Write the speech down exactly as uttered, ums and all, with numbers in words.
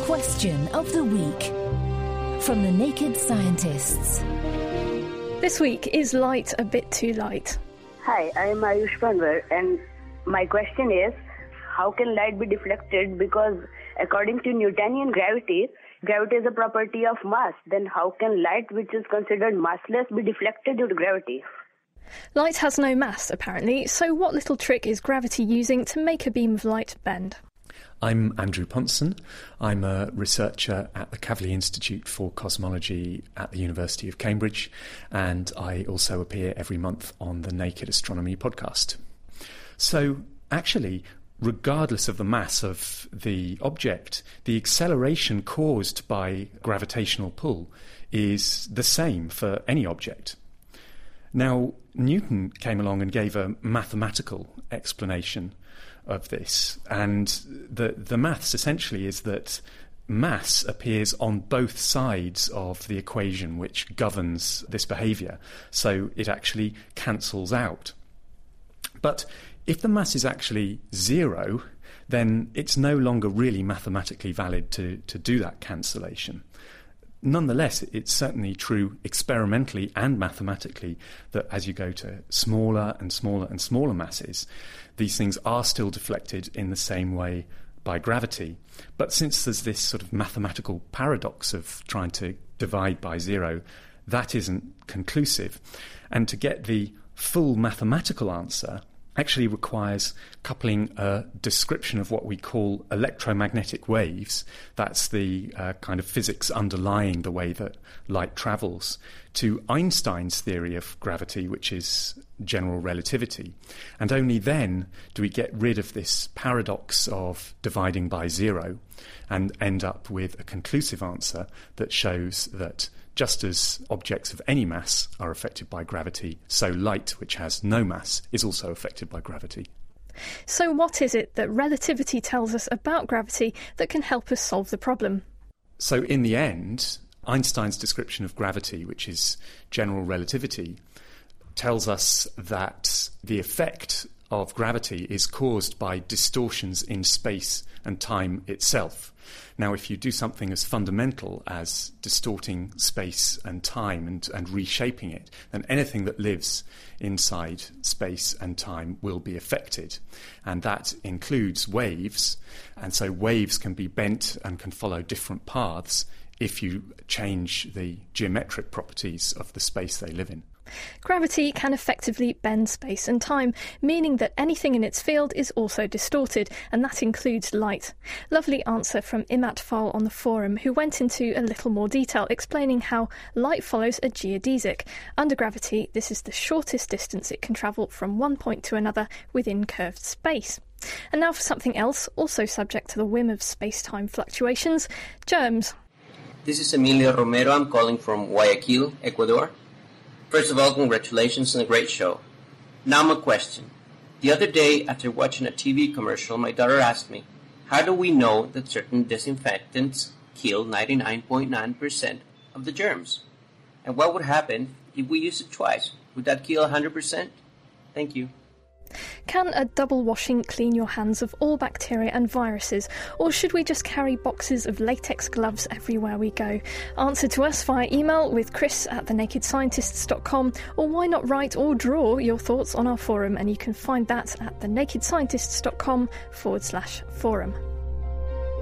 Question of the week from the Naked Scientists. This week, is light a bit too light? Hi, I'm Ayush Panwar, and my question is, how can light be deflected? Because according to Newtonian gravity, gravity is a property of mass. Then how can light, which is considered massless, be deflected due to gravity? Light has no mass, apparently, so what little trick is gravity using to make a beam of light bend? I'm Andrew Pontzen. I'm a researcher at the Kavli Institute for Cosmology at the University of Cambridge, and I also appear every month on the Naked Astronomy podcast. So, actually, regardless of the mass of the object, the acceleration caused by gravitational pull is the same for any object. Now, Newton came along and gave a mathematical explanation of this, and the the maths essentially is that mass appears on both sides of the equation which governs this behaviour, so it actually cancels out. But if the mass is actually zero, then it's no longer really mathematically valid to, to do that cancellation. Nonetheless, it's certainly true experimentally and mathematically that as you go to smaller and smaller and smaller masses, these things are still deflected in the same way by gravity. But since there's this sort of mathematical paradox of trying to divide by zero, that isn't conclusive. And to get the full mathematical answer actually requires coupling a description of what we call electromagnetic waves, that's the uh, kind of physics underlying the way that light travels, to Einstein's theory of gravity, which is general relativity. And only then do we get rid of this paradox of dividing by zero and end up with a conclusive answer that shows that just as objects of any mass are affected by gravity, so light, which has no mass, is also affected by gravity. So what is it that relativity tells us about gravity that can help us solve the problem? So in the end, Einstein's description of gravity, which is general relativity, tells us that the effect of gravity is caused by distortions in space and time itself. Now, if you do something as fundamental as distorting space and time and, and reshaping it, then anything that lives inside space and time will be affected. And that includes waves. And so waves can be bent and can follow different paths if you change the geometric properties of the space they live in. Gravity can effectively bend space and time, meaning that anything in its field is also distorted, and that includes light. Lovely answer from Imat Fal on the forum, who went into a little more detail explaining how light follows a geodesic. Under gravity, this is the shortest distance it can travel from one point to another within curved space. And now for something else, also subject to the whim of space-time fluctuations, germs. This is Emilio Romero. I'm calling from Guayaquil, Ecuador. First of all, congratulations on a great show. Now my question. The other day, after watching a T V commercial, my daughter asked me, how do we know that certain disinfectants kill ninety-nine point nine percent of the germs? And what would happen if we use it twice? Would that kill one hundred percent? Thank you. Can a double washing clean your hands of all bacteria and viruses, or should we just carry boxes of latex gloves everywhere we go? Answer to us via email with chris at thenakedscientists dot com, or why not write or draw your thoughts on our forum, and you can find that at thenakedscientists.com forward slash forum.